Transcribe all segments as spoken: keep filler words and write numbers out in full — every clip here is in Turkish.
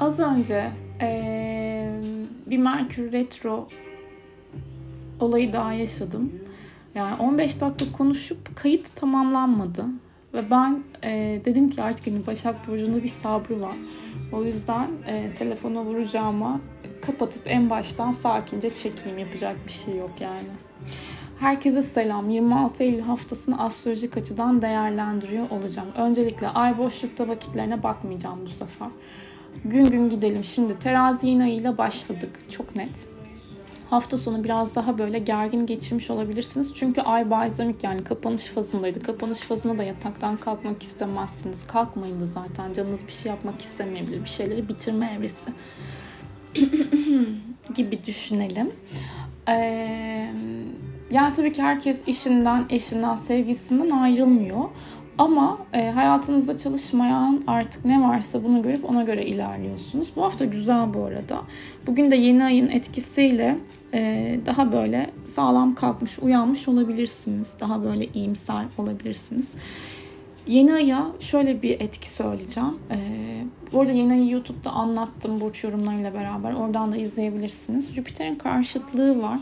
Az önce ee, bir Merkür Retro olayı daha yaşadım. Yani on beş dakika konuşup kayıt tamamlanmadı. Ve ben e, dedim ki artık hani Başak Burcu'nda bir sabrı var. O yüzden e, telefona vuracağıma kapatıp en baştan sakince çekeyim. Yapacak bir şey yok yani. Herkese selam. yirmi altı Eylül haftasını astrolojik açıdan değerlendiriyor olacağım. Öncelikle ay boşlukta vakitlerine bakmayacağım bu sefer. Gün gün gidelim. Şimdi terazi yeni ayıyla başladık. Çok net. Hafta sonu biraz daha böyle gergin geçirmiş olabilirsiniz. Çünkü ay balzamik, yani kapanış fazındaydı. Kapanış fazına da yataktan kalkmak istemezsiniz. Kalkmayın da zaten. Canınız bir şey yapmak istemeyebilir. Bir şeyleri bitirme evresi gibi düşünelim. Ee, yani tabii ki herkes işinden, eşinden, sevgisinden ayrılmıyor. Ama e, hayatınızda çalışmayan artık ne varsa bunu görüp ona göre ilerliyorsunuz. Bu hafta güzel bu arada. Bugün de yeni ayın etkisiyle e, daha böyle sağlam kalkmış, uyanmış olabilirsiniz. Daha böyle iyimser olabilirsiniz. Yeni aya şöyle bir etki söyleyeceğim. E, bu arada yeni ayı YouTube'da anlattım burç yorumlarıyla beraber. Oradan da izleyebilirsiniz. Jüpiter'in karşıtlığı var.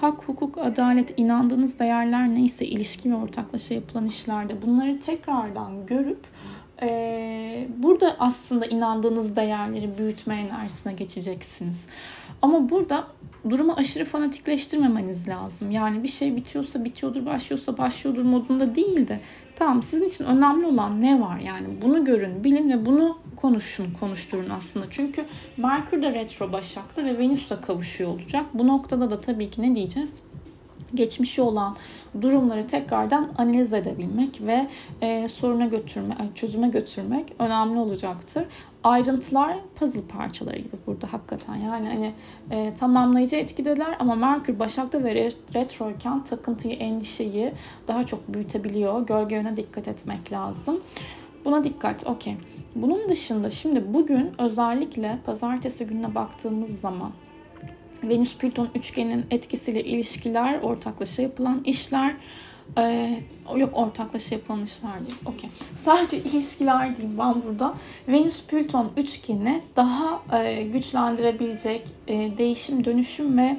Hak, hukuk, adalet, inandığınız değerler neyse, ilişki ve ortaklaşa yapılan işlerde bunları tekrardan görüp e, burada aslında inandığınız değerleri büyütme enerjisine geçeceksiniz. Ama burada durumu aşırı fanatikleştirmemeniz lazım. Yani bir şey bitiyorsa bitiyordur, başlıyorsa başlıyordur modunda değil de tamam, sizin için önemli olan ne var? Yani bunu görün, bilin ve bunu konuşun, konuşturun aslında. Çünkü Merkür de retro Başak'ta ve Venüs de kavuşuyor olacak. Bu noktada da tabii ki ne diyeceğiz? Geçmişi olan durumları tekrardan analiz edebilmek ve e, soruna götürme, çözüme götürmek önemli olacaktır. Ayrıntılar puzzle parçaları gibi burada hakikaten. Yani hani e, tamamlayıcı etkideler ama Merkür Başak'ta ve retroyken takıntıyı, endişeyi daha çok büyütebiliyor. Gölge yöne dikkat etmek lazım. Buna dikkat. Okey. Bunun dışında şimdi bugün özellikle pazartesi gününe baktığımız zaman Venüs-Plüton üçgeninin etkisiyle ilişkiler, ortaklaşa yapılan işler, e, yok ortaklaşa yapılan işler değil, okey. Sadece ilişkiler değil, ben burada Venüs-Plüton üçgeni daha e, güçlendirebilecek e, değişim, dönüşüm ve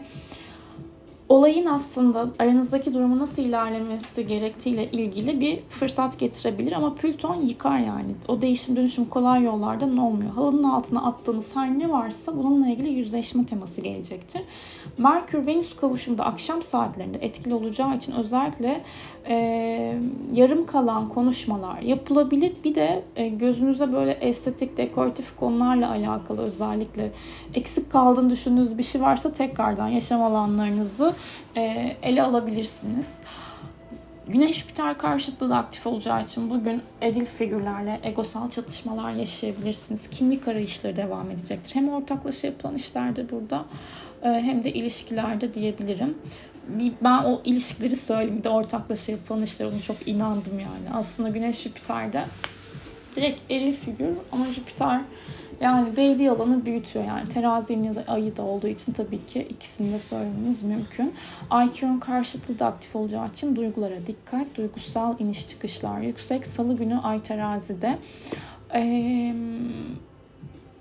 olayın aslında aranızdaki durumu nasıl ilerlemesi gerektiğiyle ilgili bir fırsat getirebilir. Ama Plüton yıkar yani. O değişim dönüşüm kolay yollardan olmuyor. Halının altına attığınız her ne varsa bununla ilgili yüzleşme teması gelecektir. Merkür-Venüs kavuşumda akşam saatlerinde etkili olacağı için özellikle e, yarım kalan konuşmalar yapılabilir. Bir de e, gözünüze böyle estetik, dekoratif konularla alakalı özellikle eksik kaldığını düşündüğünüz bir şey varsa tekrardan yaşam alanlarınızı ele alabilirsiniz. Güneş Jüpiter karşıtlığı da aktif olacağı için bugün eril figürlerle egosal çatışmalar yaşayabilirsiniz. Kimlik arayışları devam edecektir. Hem ortaklaşa yapılan işlerde burada hem de ilişkilerde diyebilirim. Ben o ilişkileri söyleyeyim. Bir de ortaklaşa yapılan işlere onu çok inandım yani. Aslında Güneş Jüpiter'de direkt eril figür ama Jüpiter yani değdiği alanı büyütüyor. Yani terazinin ya da ayı da olduğu için tabii ki ikisini de söylememiz mümkün. Ay-Kiron karşıtlığı da aktif olacağı için duygulara dikkat, duygusal iniş çıkışlar yüksek. Salı günü ay terazide. Ee,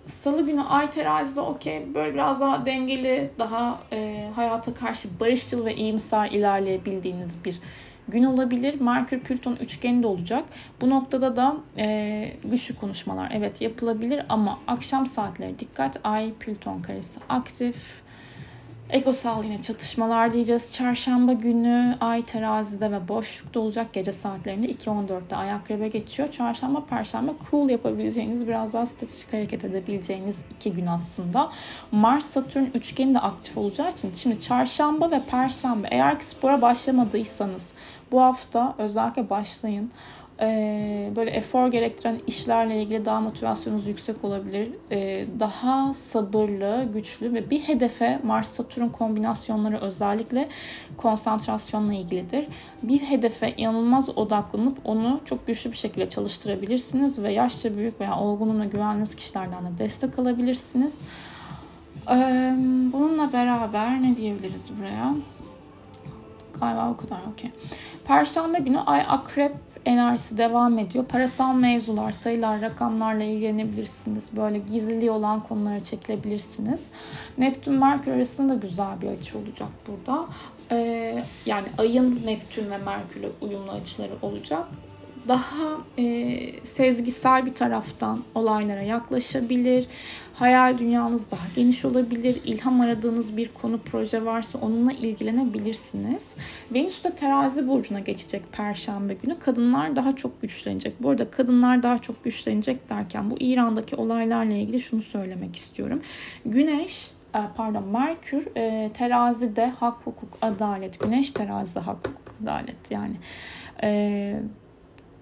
Salı günü ay terazide okey. Böyle biraz daha dengeli, daha e, hayata karşı barışçıl ve iyimser ilerleyebildiğiniz bir gün olabilir. Merkür Plüton üçgeni de olacak. Bu noktada da e, güçlü konuşmalar evet yapılabilir ama akşam saatleri dikkat. Ay Plüton karesi aktif. Egosal yine çatışmalar diyeceğiz. Çarşamba günü ay terazide ve boşlukta olacak. Gece saatlerinde iki on dörtte ay akrebe geçiyor. Çarşamba, perşembe cool yapabileceğiniz, biraz daha stratejik hareket edebileceğiniz iki gün aslında. Mars-Satürn üçgeni de aktif olacağı için şimdi çarşamba ve perşembe, eğer ki spora başlamadıysanız bu hafta özellikle başlayın. Böyle efor gerektiren işlerle ilgili daha motivasyonunuz yüksek olabilir. Daha sabırlı, güçlü ve bir hedefe Mars-Satürn kombinasyonları özellikle konsantrasyonla ilgilidir. Bir hedefe inanılmaz odaklanıp onu çok güçlü bir şekilde çalıştırabilirsiniz ve yaşça büyük veya olgunluğuna güvendiğiniz kişilerden de destek alabilirsiniz. Bununla beraber ne diyebiliriz buraya? Galiba o kadar okey. Perşembe günü ay akrep enerjisi devam ediyor. Parasal mevzular, sayılar, rakamlarla ilgilenebilirsiniz. Böyle gizliliği olan konulara çekilebilirsiniz. Neptün Merkür arasında da güzel bir açı olacak burada. Ee, yani ayın Neptün ve Merkür'le uyumlu açıları olacak. Daha e, sezgisel bir taraftan olaylara yaklaşabilir. Hayal dünyanız daha geniş olabilir. İlham aradığınız bir konu, proje varsa onunla ilgilenebilirsiniz. Venüs de Terazi burcuna geçecek Perşembe günü. Kadınlar daha çok güçlenecek. Bu arada kadınlar daha çok güçlenecek derken bu İran'daki olaylarla ilgili şunu söylemek istiyorum. Güneş pardon Merkür e, terazide hak, hukuk, adalet. Güneş terazide hak, hukuk, adalet. Yani e,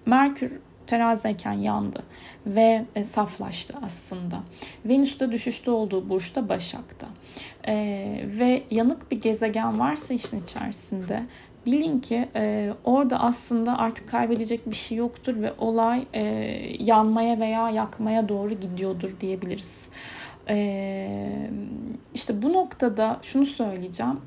Merkür terazideyken yandı ve saflaştı aslında. Venüs'te düşüşte olduğu burçta Başak'ta. E, ve yanık bir gezegen varsa işin içerisinde bilin ki e, orada aslında artık kaybedecek bir şey yoktur ve olay e, yanmaya veya yakmaya doğru gidiyordur diyebiliriz. E, işte bu noktada şunu söyleyeceğim.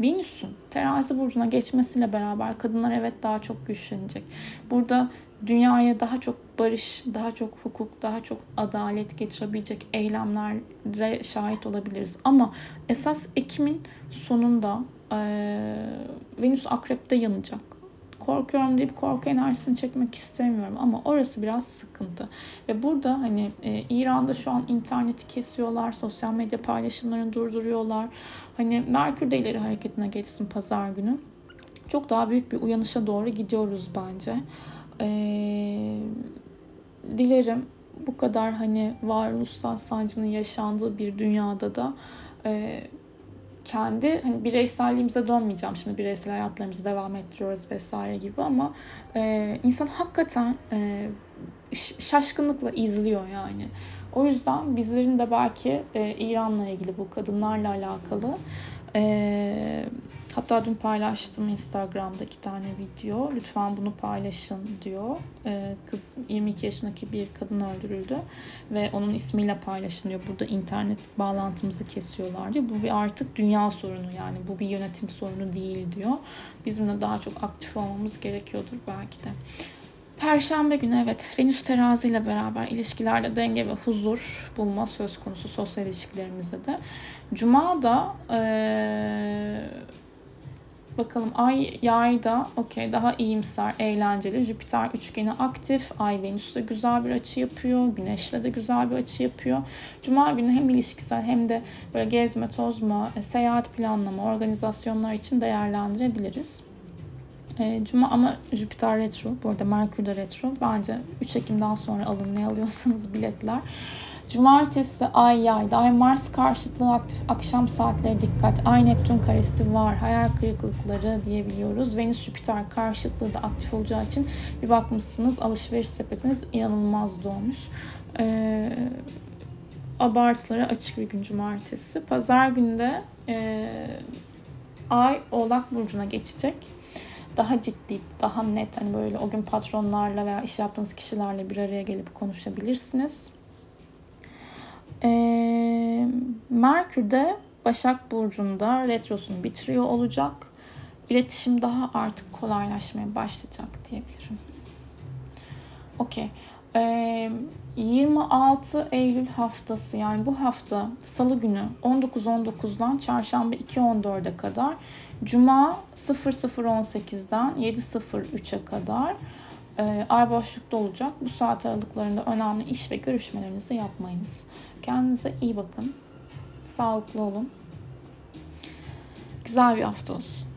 Venüs'ün Terazi burcuna geçmesiyle beraber kadınlar evet daha çok güçlenecek. Burada dünyaya daha çok barış, daha çok hukuk, daha çok adalet getirebilecek eylemlere şahit olabiliriz. Ama esas Ekim'in sonunda e, Venüs Akrep'te yanacak. Korkuyorum deyip korku enerjisini çekmek istemiyorum ama orası biraz sıkıntı. Ve burada hani e, İran'da şu an interneti kesiyorlar, sosyal medya paylaşımlarını durduruyorlar. Hani Merkür de ileri hareketine geçsin pazar günü. Çok daha büyük bir uyanışa doğru gidiyoruz bence. E, dilerim bu kadar hani varoluşsal sancının yaşandığı bir dünyada da e, kendi hani bireyselliğimize dönmeyeceğim şimdi bireysel hayatlarımızı devam ettiriyoruz vesaire gibi ama e, insan hakikaten e, şaşkınlıkla izliyor yani. O yüzden bizlerin de belki e, İran'la ilgili bu kadınlarla alakalı e, hatta dün paylaştım Instagram'da iki tane video lütfen bunu paylaşın diyor. E, kız yirmi iki yaşındaki bir kadın öldürüldü ve onun ismiyle paylaşın diyor. Burada internet bağlantımızı kesiyorlar diyor. Bu bir artık dünya sorunu yani bu bir yönetim sorunu değil diyor. Bizim de daha çok aktif olmamız gerekiyordur belki de. Perşembe günü evet Venüs Terazi ile beraber ilişkilerde denge ve huzur bulma söz konusu sosyal ilişkilerimizde de. Cuma da ee, bakalım Ay Yay'da okey daha iyimser, eğlenceli. Jüpiter üçgeni aktif. Ay Venüs'le güzel bir açı yapıyor. Güneş'le de güzel bir açı yapıyor. Cuma günü hem ilişkisel hem de böyle gezme, tozma, seyahat planlama, organizasyonlar için değerlendirebiliriz. Cuma ama Jüpiter retro, bu arada Merkür de retro. Bence üç Ekim'den sonra alın ne alıyorsanız biletler. Cumartesi Ay Yay'da, Ay Mars karşıtlığı aktif, akşam saatleri dikkat, Ay Neptün karesi var, hayal kırıklıkları diyebiliyoruz. Venüs Jüpiter karşıtlığı da aktif olacağı için bir bakmışsınız alışveriş sepetiniz inanılmaz dolmuş. Ee, abartılara açık bir gün Cumartesi. Pazar günü de e, Ay Oğlak burcuna geçecek. Daha ciddi, daha net hani böyle o gün patronlarla veya iş yaptığınız kişilerle bir araya gelip konuşabilirsiniz. Ee, Merkür de Başak burcunda retrosunu bitiriyor olacak. İletişim daha artık kolaylaşmaya başlayacak diyebilirim. Okey. Ee, yirmi altı Eylül haftası yani bu hafta salı günü on dokuz on dokuzdan çarşamba iki on dörde kadar cuma sıfır sıfır on sekizden yedi sıfır üçe kadar e, ay boşlukta olacak. Bu saat aralıklarında önemli iş ve görüşmelerinizi yapmayınız. Kendinize iyi bakın. Sağlıklı olun. Güzel bir hafta olsun.